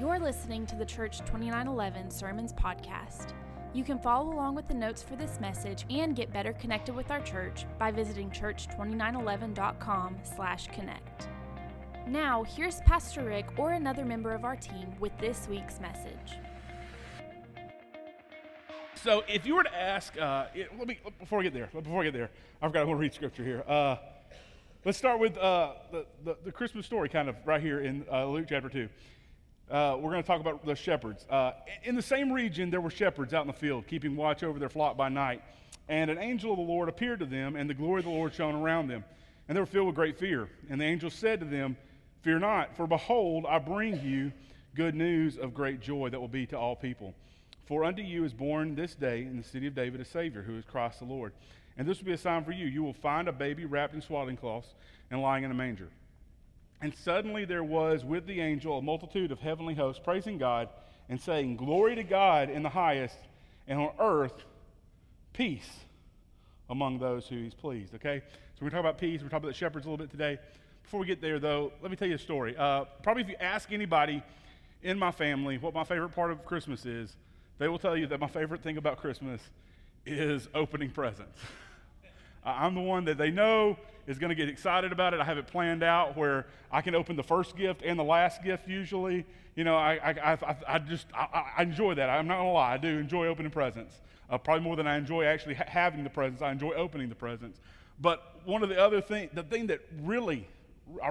You're listening to the Church 2911 Sermons Podcast. You can follow along with the notes for this message and get better connected with our church by visiting church2911.com/connect. Now, here's Pastor Rick or another member of our team with this week's message. So if you were to ask, before I get there, I've got to read scripture here. Let's start with the Christmas story kind of right here in Luke chapter 2. We're going to talk about the shepherds. In the same region, there were shepherds out in the field, keeping watch over their flock by night. And an angel of the Lord appeared to them, and the glory of the Lord shone around them. And they were filled with great fear. And the angel said to them, "Fear not, for behold, I bring you good news of great joy that will be to all people. For unto you is born this day in the city of David a Savior, who is Christ the Lord. And this will be a sign for you. You will find a baby wrapped in swaddling cloths and lying in a manger." And suddenly there was with the angel a multitude of heavenly hosts praising God and saying, "Glory to God in the highest, and on earth peace among those who he's pleased." Okay, so we're talking about peace. We're talking about the shepherds a little bit today. Before we get there, though, let me tell you a story. Probably if you ask anybody in my family what my favorite part of Christmas is, they will tell you that my favorite thing about Christmas is opening presents. I'm the one that they know is going to get excited about it. I have it planned out where I can open the first gift and the last gift usually. You know, I enjoy that. I'm not going to lie. I do enjoy opening presents. Probably more than I enjoy actually having the presents. I enjoy opening the presents. But one of the other things, the thing that I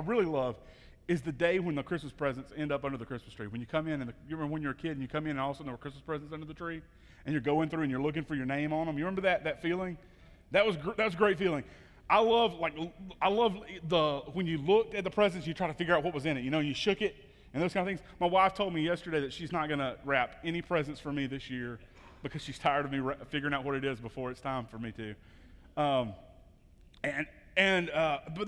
really love is the day when the Christmas presents end up under the Christmas tree. When you come in, and you remember when you're a kid and you come in and all of a sudden there were Christmas presents under the tree and you're going through and you're looking for your name on them. You remember that feeling? That was a great feeling. I love the when you looked at the presents, you try to figure out what was in it. You know, you shook it and those kind of things. My wife told me yesterday that she's not going to wrap any presents for me this year because she's tired of me figuring out what it is before it's time for me to. But I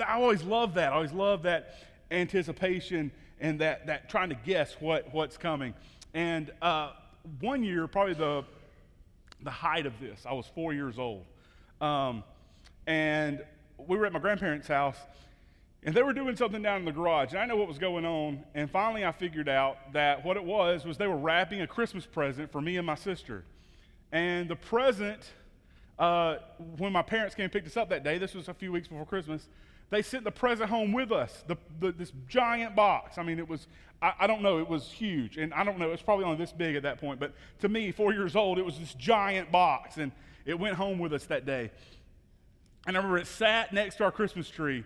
always love that. I always love that anticipation and that trying to guess what's coming. And one year, probably the height of this, I was 4 years old. And we were at my grandparents' house, and they were doing something down in the garage, and I didn't know what was going on, and finally I figured out that what it was they were wrapping a Christmas present for me and my sister. And the present, when my parents came and picked us up that day, this was a few weeks before Christmas, they sent the present home with us, this giant box. I mean, it was, I don't know, it was huge, and I don't know, it was probably only this big at that point, but to me, 4 years old, it was this giant box, and it went home with us that day. And I remember it sat next to our Christmas tree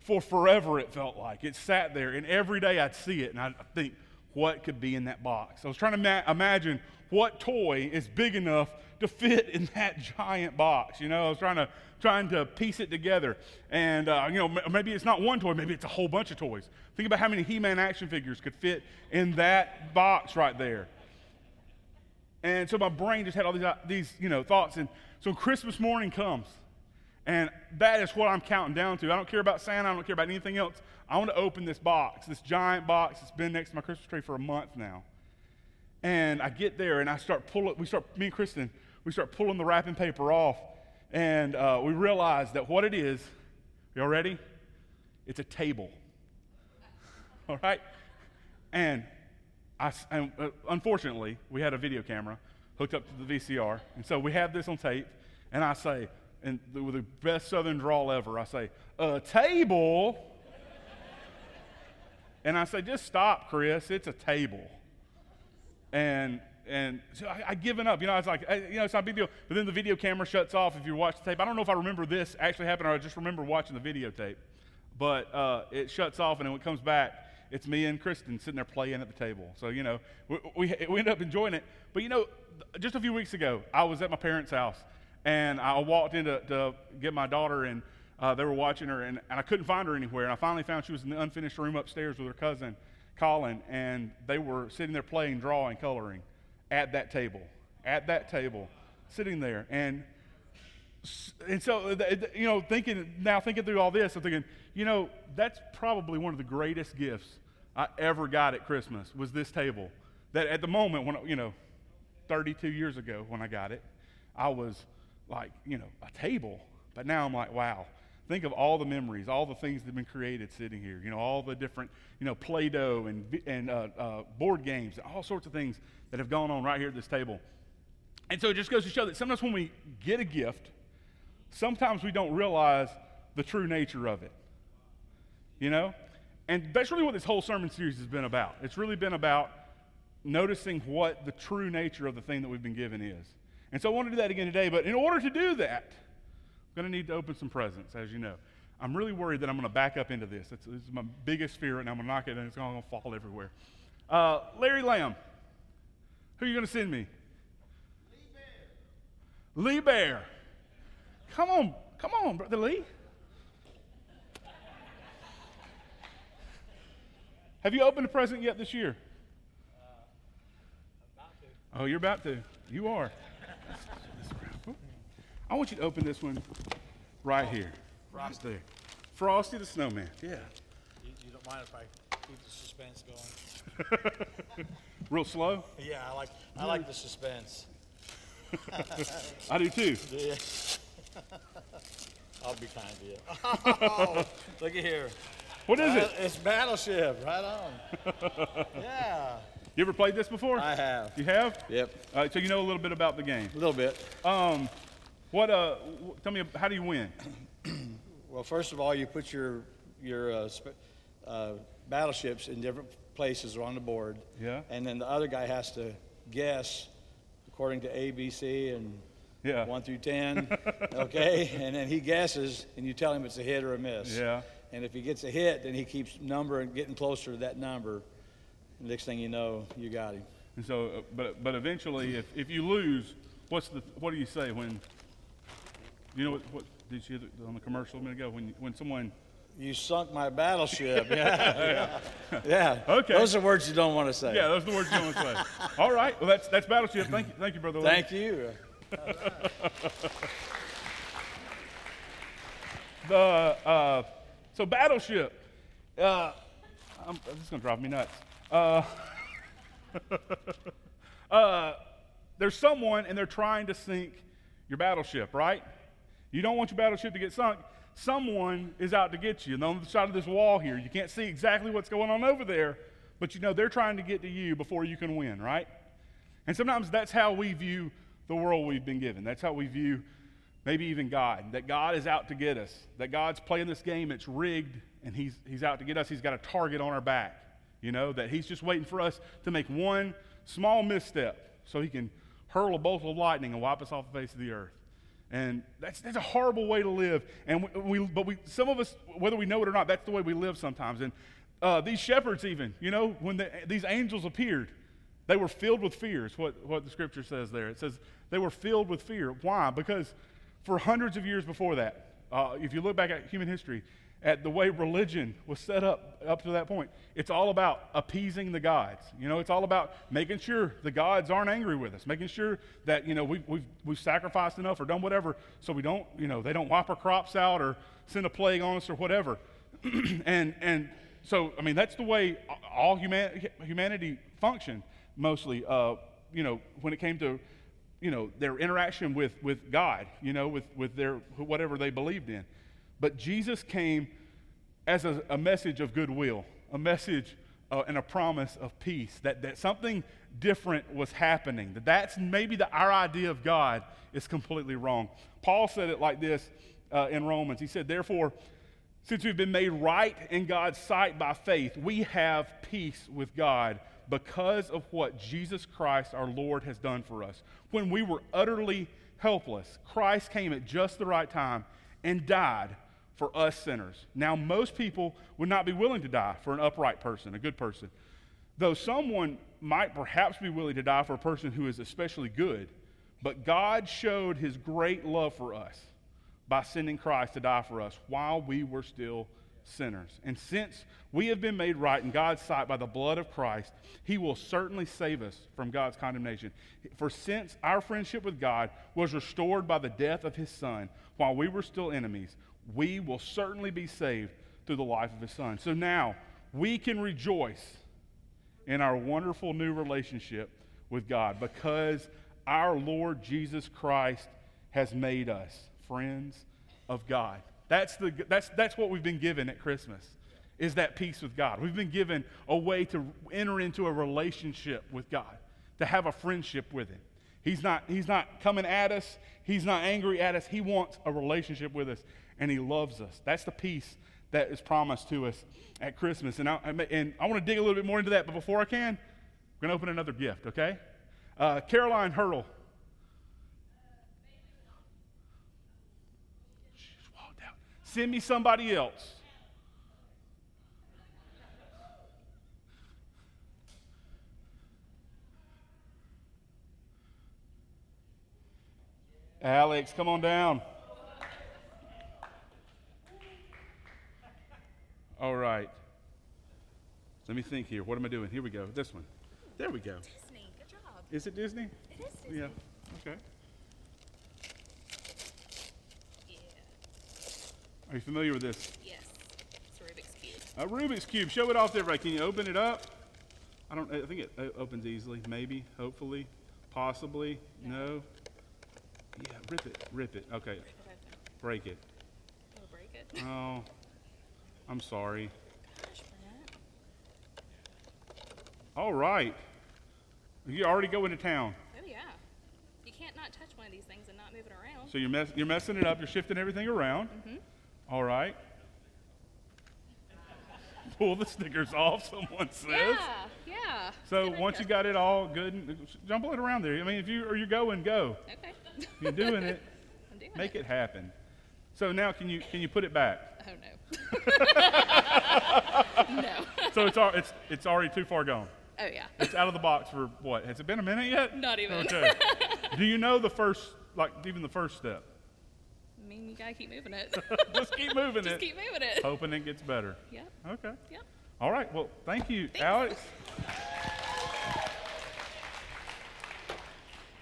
for forever, it felt like. It sat there, and every day I'd see it, and I'd think, what could be in that box? I was trying to imagine what toy is big enough to fit in that giant box. You know, I was trying to piece it together. And, maybe it's not one toy, maybe it's a whole bunch of toys. Think about how many He-Man action figures could fit in that box right there. And so my brain just had all these thoughts. And so Christmas morning comes, and that is what I'm counting down to. I don't care about Santa. I don't care about anything else. I want to open this box, this giant box that's been next to my Christmas tree for a month now. And I get there, and I start pulling. Me and Kristen, we start pulling the wrapping paper off, and we realize that what it is. Y'all ready? It's a table. All right, and unfortunately, we had a video camera hooked up to the VCR, and so we have this on tape, and I say, and with the best Southern drawl ever, I say, "A table?" And I say, "Just stop, Chris, it's a table." And so I'd given up. You know, I was like, it's not a big deal. But then the video camera shuts off if you watch the tape. I don't know if I remember this actually happened or I just remember watching the videotape. But it shuts off, and when it comes back, it's me and Kristen sitting there playing at the table. So, you know, we ended up enjoying it. But, you know, just a few weeks ago, I was at my parents' house, and I walked in to get my daughter, and they were watching her, and I couldn't find her anywhere. And I finally found she was in the unfinished room upstairs with her cousin, Colin, and they were sitting there playing, drawing, coloring at that table, sitting there. And so, you know, thinking through all this, I'm thinking, you know, that's probably one of the greatest gifts I ever got at Christmas was this table. That at the moment, when 32 years ago when I got it, I was like, a table. But now I'm like, wow, Think of all the memories, all the things that have been created sitting here. You know, all the different, you know, Play-Doh and board games, all sorts of things that have gone on right here at this table. And so it just goes to show that sometimes when we get a gift, sometimes we don't realize the true nature of it, you know? And that's really what this whole sermon series has been about. It's really been about noticing what the true nature of the thing that we've been given is. And so I want to do that again today, but in order to do that, I'm going to need to open some presents, as you know. I'm really worried that I'm going to back up into this. This is my biggest fear, and I'm going to knock it, and it's going to fall everywhere. Larry Lamb, who are you going to send me? Lee Bear. Lee Bear. Come on, Brother Lee. Have you opened a present yet this year? I'm about to. Oh, you're about to. You are. I want you to open this one right here. Right there. Frosty the Snowman. Yeah. You don't mind if I keep the suspense going? Real slow? Yeah, I like the suspense. I do too. Yeah. I'll be kind to you. Oh, look at here. What is it? It's Battleship. Right on. Yeah. You ever played this before? I have. You have? Yep. All right, so you know a little bit about the game. A little bit. Tell me, how do you win? Well, first of all, you put your battleships in different places on the board. Yeah. And then the other guy has to guess according to A, B, C, and 1 through 10. Okay? And then he guesses, and you tell him it's a hit or a miss. Yeah. And if he gets a hit, then he keeps numbering, getting closer to that number. And next thing you know, you got him. And so, but eventually, if you lose, what do you say when? You know what did you hear on the commercial a minute ago when someone? You sunk my battleship. Yeah. Okay. Those are words you don't want to say. Yeah, those are the words you don't want to say. All right. Well, that's Battleship. Thank you, Brother Lee. Thank you. All right. So Battleship, this is going to drive me nuts. There's someone, and they're trying to sink your battleship, right? You don't want your battleship to get sunk. Someone is out to get you. And on the side of this wall here, you can't see exactly what's going on over there, but you know they're trying to get to you before you can win, right? And sometimes that's how we view the world we've been given. That's how we view maybe even God, that God is out to get us, that God's playing this game, it's rigged, and he's out to get us. He's got a target on our back, you know, that he's just waiting for us to make one small misstep so he can hurl a bolt of lightning and wipe us off the face of the earth. And that's a horrible way to live. And but some of us, whether we know it or not, that's the way we live sometimes. And these shepherds even, you know, when these angels appeared, they were filled with fear is what the scripture says there. It says they were filled with fear. Why? Because for hundreds of years before that, if you look back at human history, at the way religion was set up to that point, it's all about appeasing the gods. You know, it's all about making sure the gods aren't angry with us, making sure that, you know, we've sacrificed enough or done whatever so we don't, you know, they don't wipe our crops out or send a plague on us or whatever. and so, I mean, that's the way all humanity functioned mostly, you know, when it came to, you know, their interaction with God, you know, with their whatever they believed in. But Jesus came as a message of goodwill, a message and a promise of peace, that something different was happening, that's maybe our idea of God is completely wrong. Paul said it like this in Romans. He said, therefore, since we've been made right in God's sight by faith, we have peace with God because of what Jesus Christ our Lord has done for us. When we were utterly helpless, Christ came at just the right time and died for us sinners. Now, most people would not be willing to die for an upright person, a good person. Though someone might perhaps be willing to die for a person who is especially good, but God showed his great love for us by sending Christ to die for us while we were still sinners. And since we have been made right in God's sight by the blood of Christ, he will certainly save us from God's condemnation. For since our friendship with God was restored by the death of his son, while we were still enemies, we will certainly be saved through the life of his son. So now we can rejoice in our wonderful new relationship with God because our Lord Jesus Christ has made us friends of God. That's what we've been given at Christmas, is that peace with God. We've been given a way to enter into a relationship with God, to have a friendship with Him. He's not coming at us. He's not angry at us. He wants a relationship with us, and He loves us. That's the peace that is promised to us at Christmas. And I want to dig a little bit more into that, but before I can, we're going to open another gift, okay? Caroline Hurdle. She just walked out. Send me somebody else. Alex, come on down. All right. Let me think here. What am I doing? Here we go. This one. There we go. Disney. Good job. Is it Disney? It is Disney. Yeah. Okay. Yeah. Are you familiar with this? Yes. It's a Rubik's Cube. A Rubik's Cube. Show it off to everybody. Can you open it up? I think it opens easily. Maybe. Hopefully. Possibly. No. Yeah, rip it. Okay. Rip it open. Break it. It'll break it. Oh, I'm sorry. Gosh, Brent. All right. You already go into town. Oh, yeah. You can't not touch one of these things and not move it around. So you're messing it up. You're shifting everything around. Mm-hmm. All right. Pull the stickers off, someone says. Yeah. So once you got it all good, and jumble it around there. I mean, if you're going, go. Okay. You're doing it. I'm doing it. Make it happen. So now, can you put it back? Oh no. No. So it's already too far gone. Oh yeah. It's out of the box for what? Has it been a minute yet? Not even. Okay. Do you know the first step? I mean, you gotta keep moving it. Just keep moving it. Hoping it gets better. Yeah. Okay. Yep. All right. Well, thank you, Alex.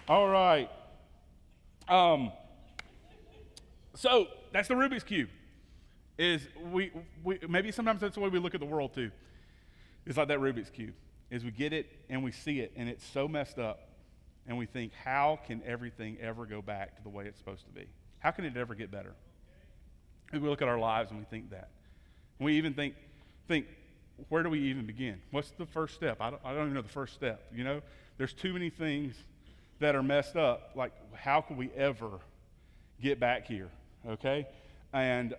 All right. So that's the Rubik's Cube. Is we maybe sometimes that's the way we look at the world too. It's like that Rubik's Cube. Is we get it and we see it and it's so messed up and we think, how can everything ever go back to the way it's supposed to be? How can it ever get better? And we look at our lives and we think that. And we even think, where do we even begin? What's the first step? I don't even know the first step. You know, there's too many things that are messed up, like how could we ever get back here, okay? And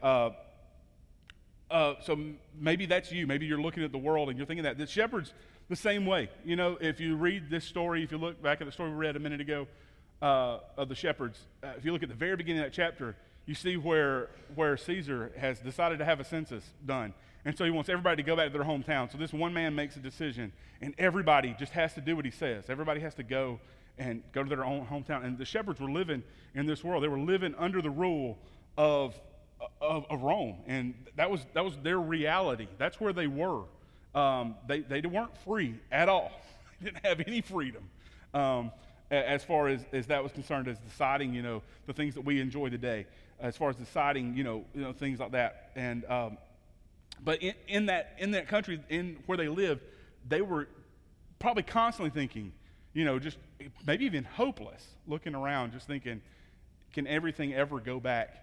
so maybe that's you. Maybe you're looking at the world and you're thinking that. The shepherd's the same way. You know, if you read this story, if you look back at the story we read a minute ago of the shepherds, if you look at the very beginning of that chapter, you see where Caesar has decided to have a census done. And so he wants everybody to go back to their hometown. So this one man makes a decision, and everybody just has to do what he says. Everybody has to go to their own hometown. And the shepherds were living in this world. They were living under the rule of Rome. And that was their reality. That's where they were. They weren't free at all. They didn't have any freedom as far as that was concerned, as deciding, you know, the things that we enjoy today, as far as deciding, you know things like that. And but in that country, in where they lived, they were probably constantly thinking, you know, just maybe even hopeless, looking around, just thinking, can everything ever go back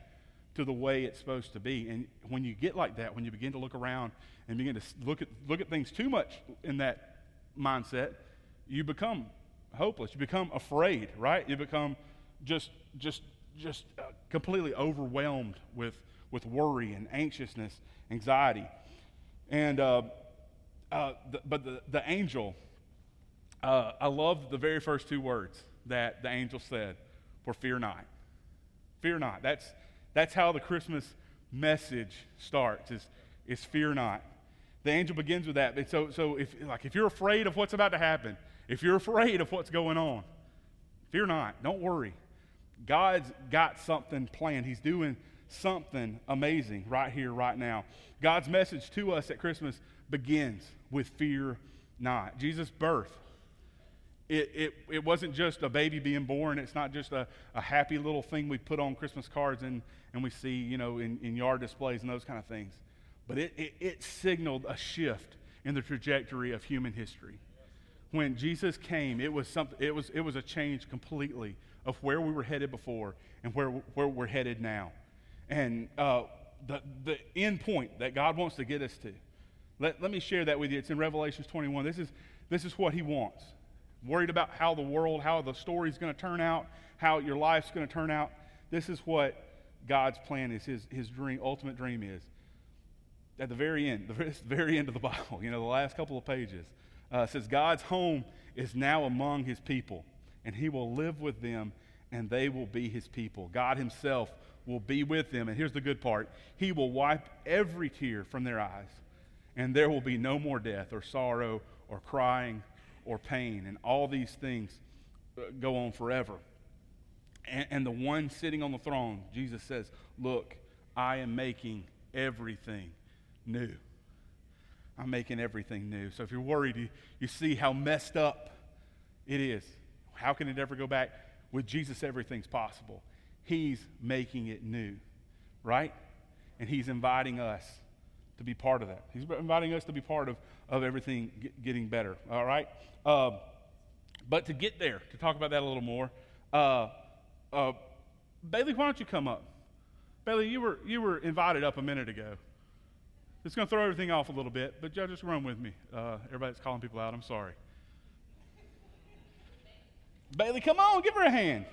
to the way it's supposed to be? And when you get like that, when you begin to look around and begin to look at things too much in that mindset, you become hopeless. You become afraid, right? You become just completely overwhelmed with worry and anxiousness, anxiety. And but the angel. I love the very first two words that the angel said, for fear not. Fear not. That's how the Christmas message starts, is fear not. The angel begins with that. So if you're afraid of what's about to happen, if you're afraid of what's going on, fear not. Don't worry. God's got something planned. He's doing something amazing right here, right now. God's message to us at Christmas begins with fear not. Jesus' birth. It wasn't just a baby being born. It's not just a happy little thing we put on Christmas cards and we see, you know, in yard displays and those kind of things. But it signaled a shift in the trajectory of human history. When Jesus came, it was a change completely of where we were headed before and where we're headed now. And the end point that God wants to get us to. Let me share that with you. It's in Revelation 21. This is what he wants. Worried about how the world, how the story's going to turn out, how your life's going to turn out. This is what God's plan is, his dream, ultimate dream is. At the very end, of the Bible, the last couple of pages, it says, God's home is now among his people, and he will live with them, and they will be his people. God himself will be with them. And here's the good part. He will wipe every tear from their eyes, and there will be no more death or sorrow or crying or pain. And all these things go on forever. And the one sitting on the throne, Jesus says, look, I am making everything new. I'm making everything new. So if you're worried, you see how messed up it is. How can it ever go back? With Jesus, everything's possible. He's making it new, right? And he's inviting us to be part of that. He's inviting us to be part of everything getting better, all right? But to get there, to talk about that a little more, Bailey, why don't you come up? Bailey, you were invited up a minute ago. It's going to throw everything off a little bit, but y'all just run with me. Everybody's calling people out. I'm sorry. Bailey, come on, give her a hand.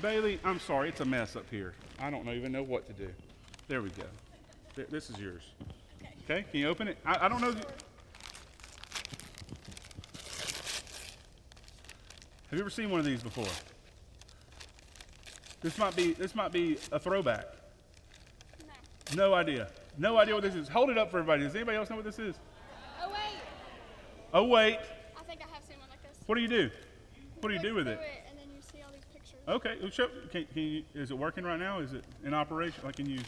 Bailey, I'm sorry, it's a mess up here. I don't even know what to do. There we go. This is yours. Okay, can you open it? I don't know. Have you ever seen one of these before? This might be a throwback. No idea. No idea what this is. Hold it up for everybody. Does anybody else know what this is? Oh, wait. I think I have seen one like this. What do you do? What do you do with it? And then you see all these pictures. Okay. Is it working right now? Is it in operation? Like, can you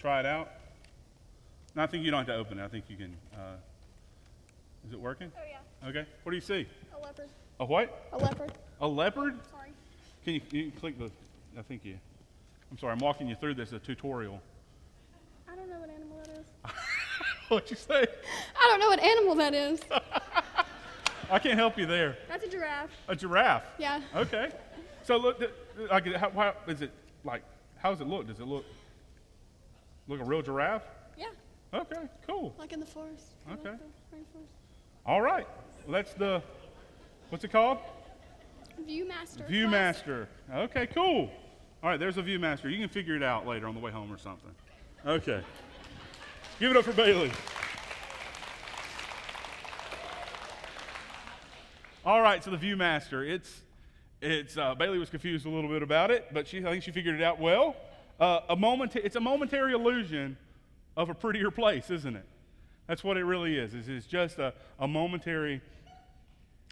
try it out? No, I think you don't have to open it. I think you can. Is it working? Oh, yeah. Okay. What do you see? A leopard. A what? A leopard. A leopard? Oh, sorry. Can you click the, I think you, I'm sorry, I'm walking you through this, a tutorial. I don't know what animal that is. What'd you say? I don't know what animal that is. I can't help you there. That's a giraffe. A giraffe? Yeah. Okay. So look, how is it, like, how does it look? Does it look a real giraffe? Yeah. Okay, cool. Like in the forest. Okay. Like the rainforest. All right. Well, that's the, what's it called? Viewmaster. Viewmaster. Okay, cool. All right, there's a Viewmaster. You can figure it out later on the way home or something. Okay. Give it up for Bailey. All right, so the Viewmaster. It's Bailey was confused a little bit about it, but I think she figured it out well. It's a momentary illusion of a prettier place, isn't it? That's what it really is. It's just a momentary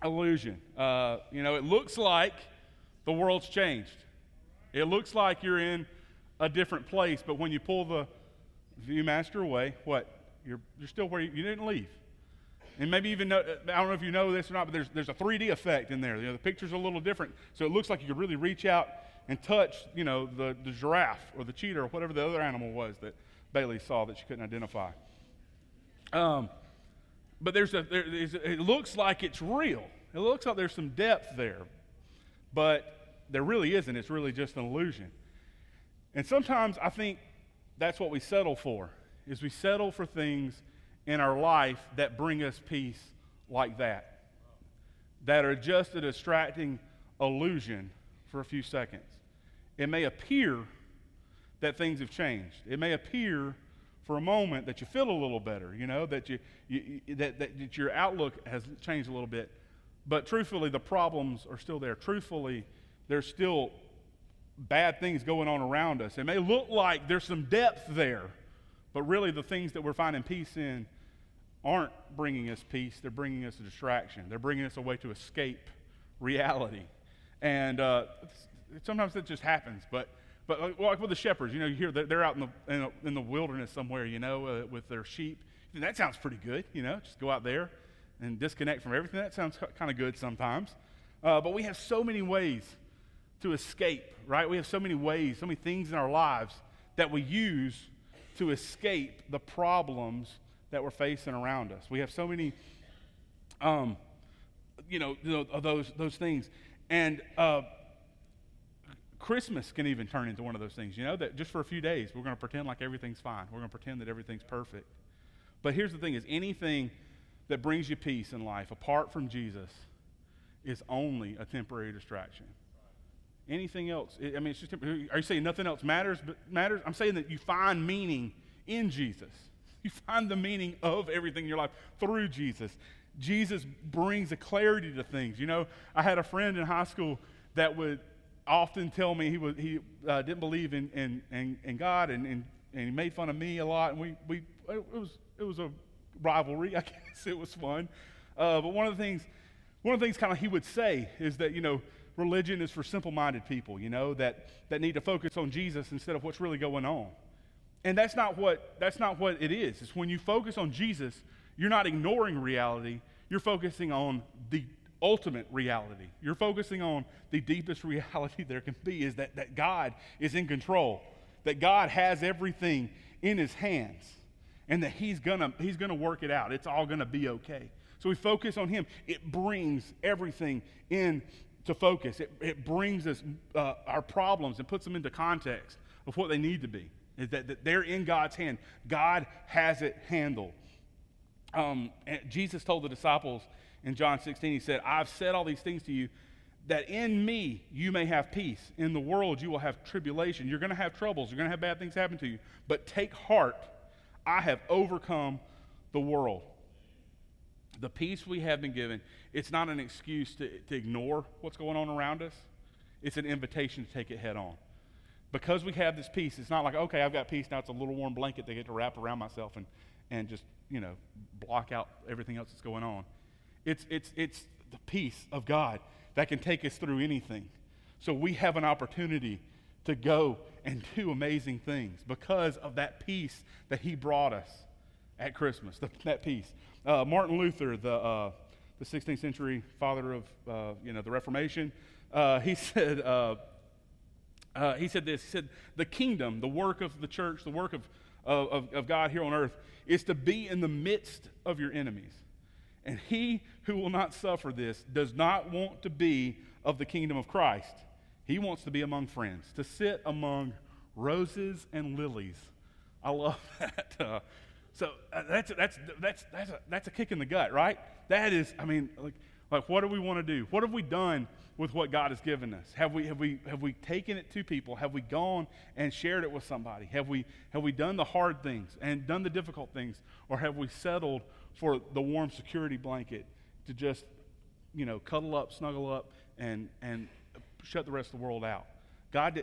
illusion. It looks like the world's changed. It looks like you're in a different place, but when you pull the Viewmaster away, what? You're still where you didn't leave. And maybe even, I don't know if you know this or not, but there's a 3D effect in there. The picture's a little different. So it looks like you could really reach out and touch, the giraffe or the cheetah or whatever the other animal was that Bailey saw that she couldn't identify. But it looks like it's real. It looks like there's some depth there, but there really isn't. It's really just an illusion. And sometimes I think that's what we settle for, is we settle for things in our life that bring us peace like that, that are just a distracting illusion for a few seconds. It may appear that things have changed. It may appear for a moment that you feel a little better, that that your outlook has changed a little bit. But truthfully, the problems are still there. Truthfully, there's still bad things going on around us. It may look like there's some depth there, but really the things that we're finding peace in aren't bringing us peace. They're bringing us a distraction. They're bringing us a way to escape reality. And sometimes that just happens. But like with the shepherds, you hear they're out in the wilderness somewhere, with their sheep. And that sounds pretty good, just go out there and disconnect from everything. That sounds kind of good sometimes. But we have so many ways to escape, right? We have so many ways, so many things in our lives that we use to escape the problems that we're facing around us. We have so many, those things. And Christmas can even turn into one of those things, you know, that just for a few days, we're going to pretend like everything's fine. We're going to pretend that everything's perfect. But here's the thing is anything that brings you peace in life apart from Jesus is only a temporary distraction. Anything else, I mean, it's just temporary. Are you saying nothing else matters? But matters? I'm saying that you find meaning in Jesus. You find the meaning of everything in your life through Jesus. Jesus brings a clarity to things. You know, I had a friend in high school that would often tell me he didn't believe in God, and he made fun of me a lot. And it was a rivalry, I guess. It was fun. But one of the things kind of he would say is that, you know, religion is for simple-minded people, you know, that need to focus on Jesus instead of what's really going on. And that's not what it is. It's when you focus on Jesus, you're not ignoring reality. You're focusing on the ultimate reality. You're focusing on the deepest reality there can be, is that God is in control, that God has everything in his hands, and that he's gonna work it out. It's all gonna be okay. So we focus on him. It brings everything into focus. It brings us our problems and puts them into context of what they need to be. Is that they're in God's hand. God has it handled. Jesus told the disciples in John 16, he said, I've said all these things to you, that in me you may have peace. In the world you will have tribulation. You're going to have troubles. You're going to have bad things happen to you. But take heart, I have overcome the world. The peace we have been given, it's not an excuse to ignore what's going on around us. It's an invitation to take it head on. Because we have this peace, it's not like, okay, I've got peace, now it's a little warm blanket that I get to wrap around myself and just, you know, block out everything else that's going on. It's the peace of God that can take us through anything. So we have an opportunity to go and do amazing things because of that peace that he brought us at Christmas, that peace. Martin Luther, the 16th century father of, the Reformation, he said, the kingdom, the work of the church, the work of God here on earth is to be in the midst of your enemies. And he who will not suffer this does not want to be of the kingdom of Christ. He wants to be among friends, to sit among roses and lilies. I love that. So that's a kick in the gut, right? That is, I mean, like what do we want to do? What have we done with what God has given us? Have we taken it to people? Have we gone and shared it with somebody? Have we done the hard things and done the difficult things, or have we settled for the warm security blanket to just, you know, cuddle up, snuggle up, and shut the rest of the world out? God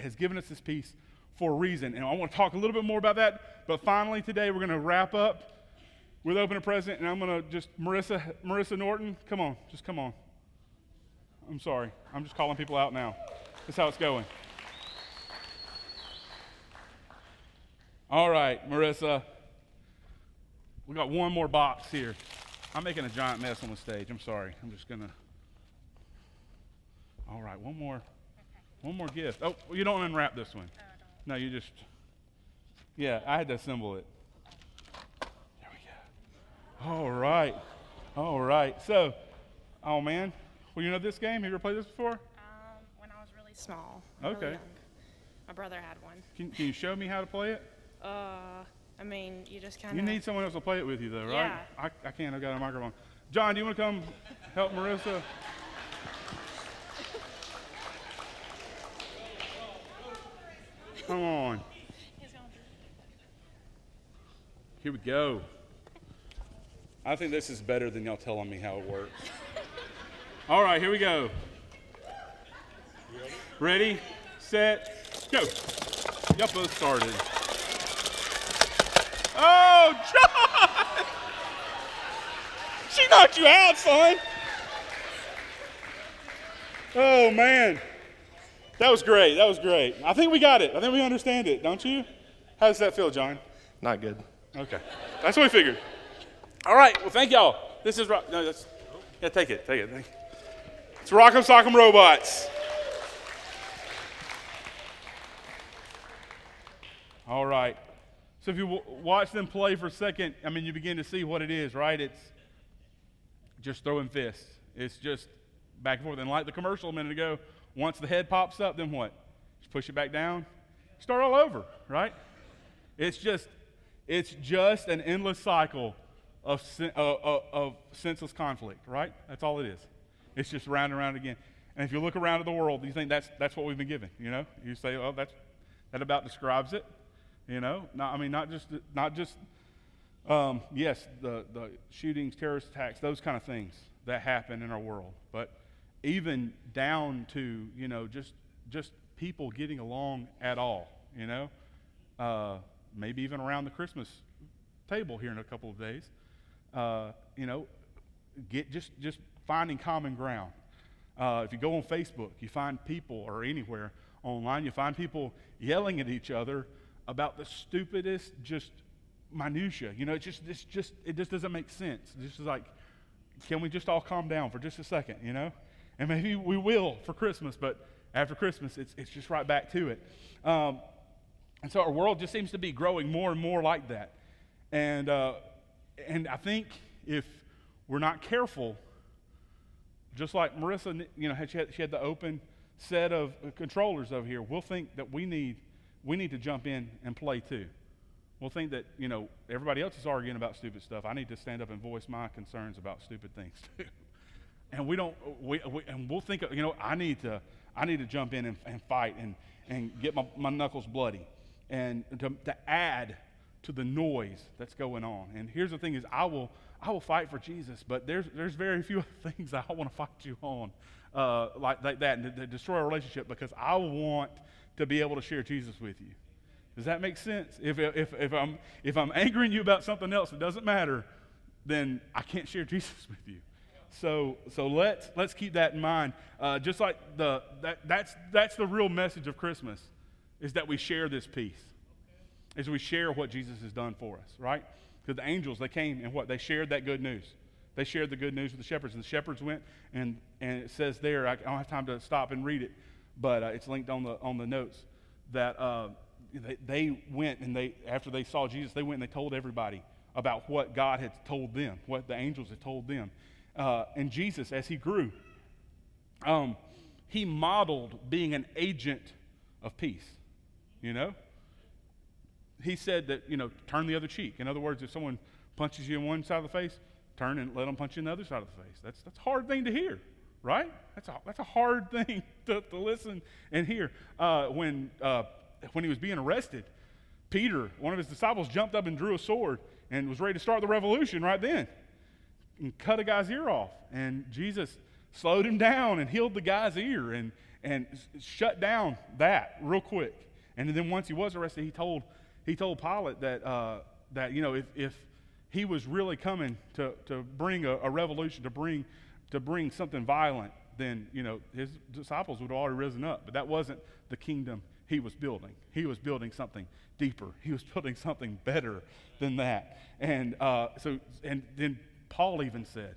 has given us this peace for a reason, and I want to talk a little bit more about that. But finally, today we're going to wrap up with open a present, and I'm going to just Marissa Norton, come on. I'm sorry. I'm just calling people out now. That's how it's going. All right, Marissa. We got one more box here. I'm making a giant mess on the stage. I'm sorry. I'm just going to. All right, one more gift. Oh, you don't unwrap this one. No, you just. Yeah, I had to assemble it. There we go. All right. So, oh, man. Well, you know this game? Have you ever played this before? When I was really small. Okay. Really young. My brother had one. Can you show me how to play it? You just kind of... You need someone else to play it with you, though, right? Yeah. I can't. I've got a microphone. John, do you want to come help Marissa? Come on. Here we go. I think this is better than y'all telling me how it works. All right, here we go. Ready, set, go. Y'all both started. Oh, John! She knocked you out, son. Oh, man. That was great. I think we got it. I think we understand it, don't you? How does that feel, John? Not good. Okay. That's what we figured. All right, well, thank y'all. This is right. No, that's, yeah, take it. Thank you. It's Rock'em Sock'em Robots. All right. So if you watch them play for a second, I mean, you begin to see what it is, right? It's just throwing fists. It's just back and forth. And like the commercial a minute ago, Once the head pops up, then what? Just push it back down. Start all over, right? It's just an endless cycle of senseless conflict, right? That's all it is. It's just round and round again. And if you look around at the world, you think that's what we've been given, you know? You say, oh, that about describes it, you know? Yes, the shootings, terrorist attacks, those kind of things that happen in our world. But even down to, you know, just people getting along at all, you know? Maybe even around the Christmas table here in a couple of days, you know, just finding common ground. If you go on Facebook, you find people, or anywhere online, you find people yelling at each other about the stupidest, just minutia. You know, it just doesn't make sense. It's just like, can we just all calm down for just a second, you know? And maybe we will for Christmas, but after Christmas, it's just right back to it. And so our world just seems to be growing more and more like that. And I think if we're not careful, just like Marissa, you know, she had the open set of controllers over here, we'll think that we need to jump in and play too. We'll think that, you know, everybody else is arguing about stupid stuff. I need to stand up and voice my concerns about stupid things too. And we'll think, you know, I need to jump in and fight and get my knuckles bloody and to add to the noise that's going on. And here's the thing is, I will fight for Jesus, but there's very few other things I want to fight you on like that, and to destroy a relationship, because I want to be able to share Jesus with you. Does that make sense? If I'm angering you about something else that doesn't matter, then I can't share Jesus with you. So let's keep that in mind. Just like that's the real message of Christmas, is that we share this peace, is we share what Jesus has done for us, right? Because the angels, they came and what? They shared that good news. They shared the good news with the shepherds, and the shepherds went and it says there, I don't have time to stop and read it, but it's linked on the notes that. They went and after they saw Jesus, they went and they told everybody about what God had told them, what the angels had told them. And Jesus, as he grew, he modeled being an agent of peace, you know? He said that, you know, turn the other cheek. In other words, if someone punches you in one side of the face, turn and let them punch you in the other side of the face. That's a hard thing to hear, right? That's a hard thing to listen and hear. When he was being arrested, Peter, one of his disciples, jumped up and drew a sword and was ready to start the revolution right then and cut a guy's ear off. And Jesus slowed him down and healed the guy's ear and shut down that real quick. And then once he was arrested, he told Pilate that you know, if he was really coming to bring a revolution, to bring something violent, then, you know, his disciples would have already risen up. But that wasn't the kingdom he was building. He was building something deeper. He was building something better than that. And then Paul even said,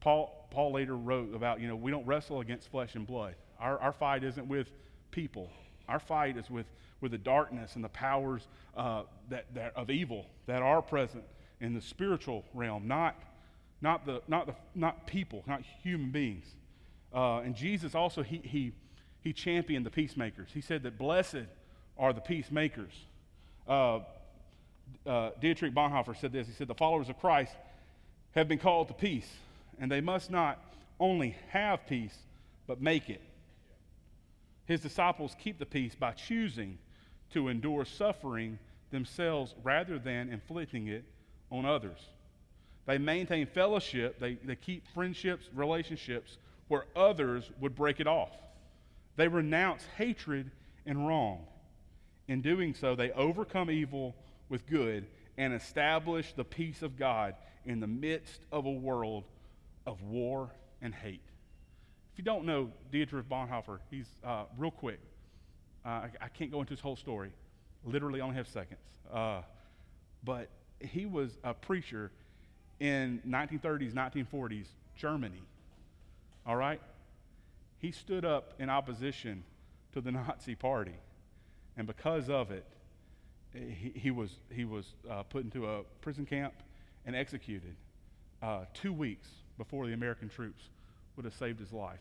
Paul later wrote about, you know, we don't wrestle against flesh and blood. Our fight isn't with people. Our fight is with the darkness and the powers that of evil that are present in the spiritual realm, not people, not human beings. And Jesus also He championed the peacemakers. He said that blessed are the peacemakers. Dietrich Bonhoeffer said this. He said the followers of Christ have been called to peace, and they must not only have peace, but make it. His disciples keep the peace by choosing to endure suffering themselves rather than inflicting it on others. They maintain fellowship. They keep friendships, relationships where others would break it off. They renounce hatred and wrong. In doing so, they overcome evil with good and establish the peace of God in the midst of a world of war and hate. If you don't know Dietrich Bonhoeffer, he's, real quick, I can't go into his whole story, literally only have seconds, but he was a preacher in 1930s, 1940s Germany, all right? He stood up in opposition to the Nazi party, and because of it, he was put into a prison camp and executed 2 weeks before the American troops would have saved his life.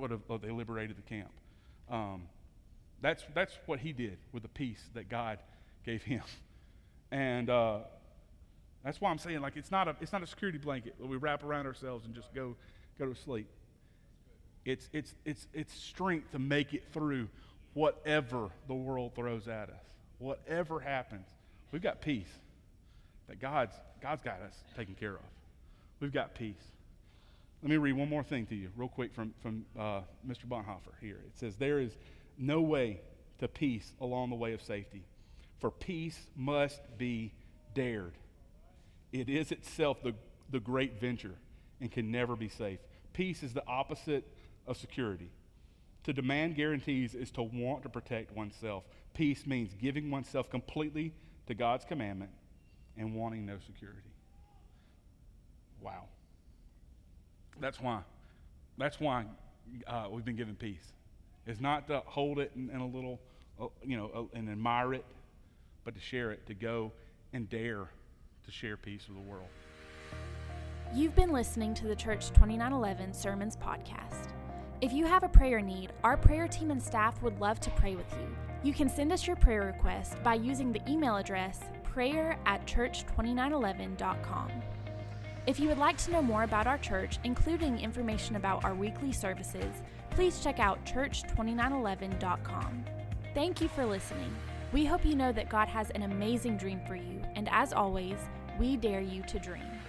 they liberated the camp. That's what he did with the peace that God gave him. And that's why I'm saying, like, it's not a security blanket that we wrap around ourselves and just go to sleep. It's strength to make it through whatever the world throws at us. Whatever happens, we've got peace that God's got us taken care of. We've got peace. Let me read one more thing to you real quick from Mr. Bonhoeffer here. It says, there is no way to peace along the way of safety, for peace must be dared. It is itself the great venture and can never be safe. Peace is the opposite of security. To demand guarantees is to want to protect oneself. Peace means giving oneself completely to God's commandment and wanting no security. Wow. That's why we've been given peace. It's not to hold it in a little, and admire it, but to share it, to go and dare to share peace with the world. You've been listening to the Church 2911 Sermons Podcast. If you have a prayer need, our prayer team and staff would love to pray with you. You can send us your prayer request by using the email address prayer@church2911.com. If you would like to know more about our church, including information about our weekly services, please check out church2911.com. Thank you for listening. We hope you know that God has an amazing dream for you, and as always, we dare you to dream.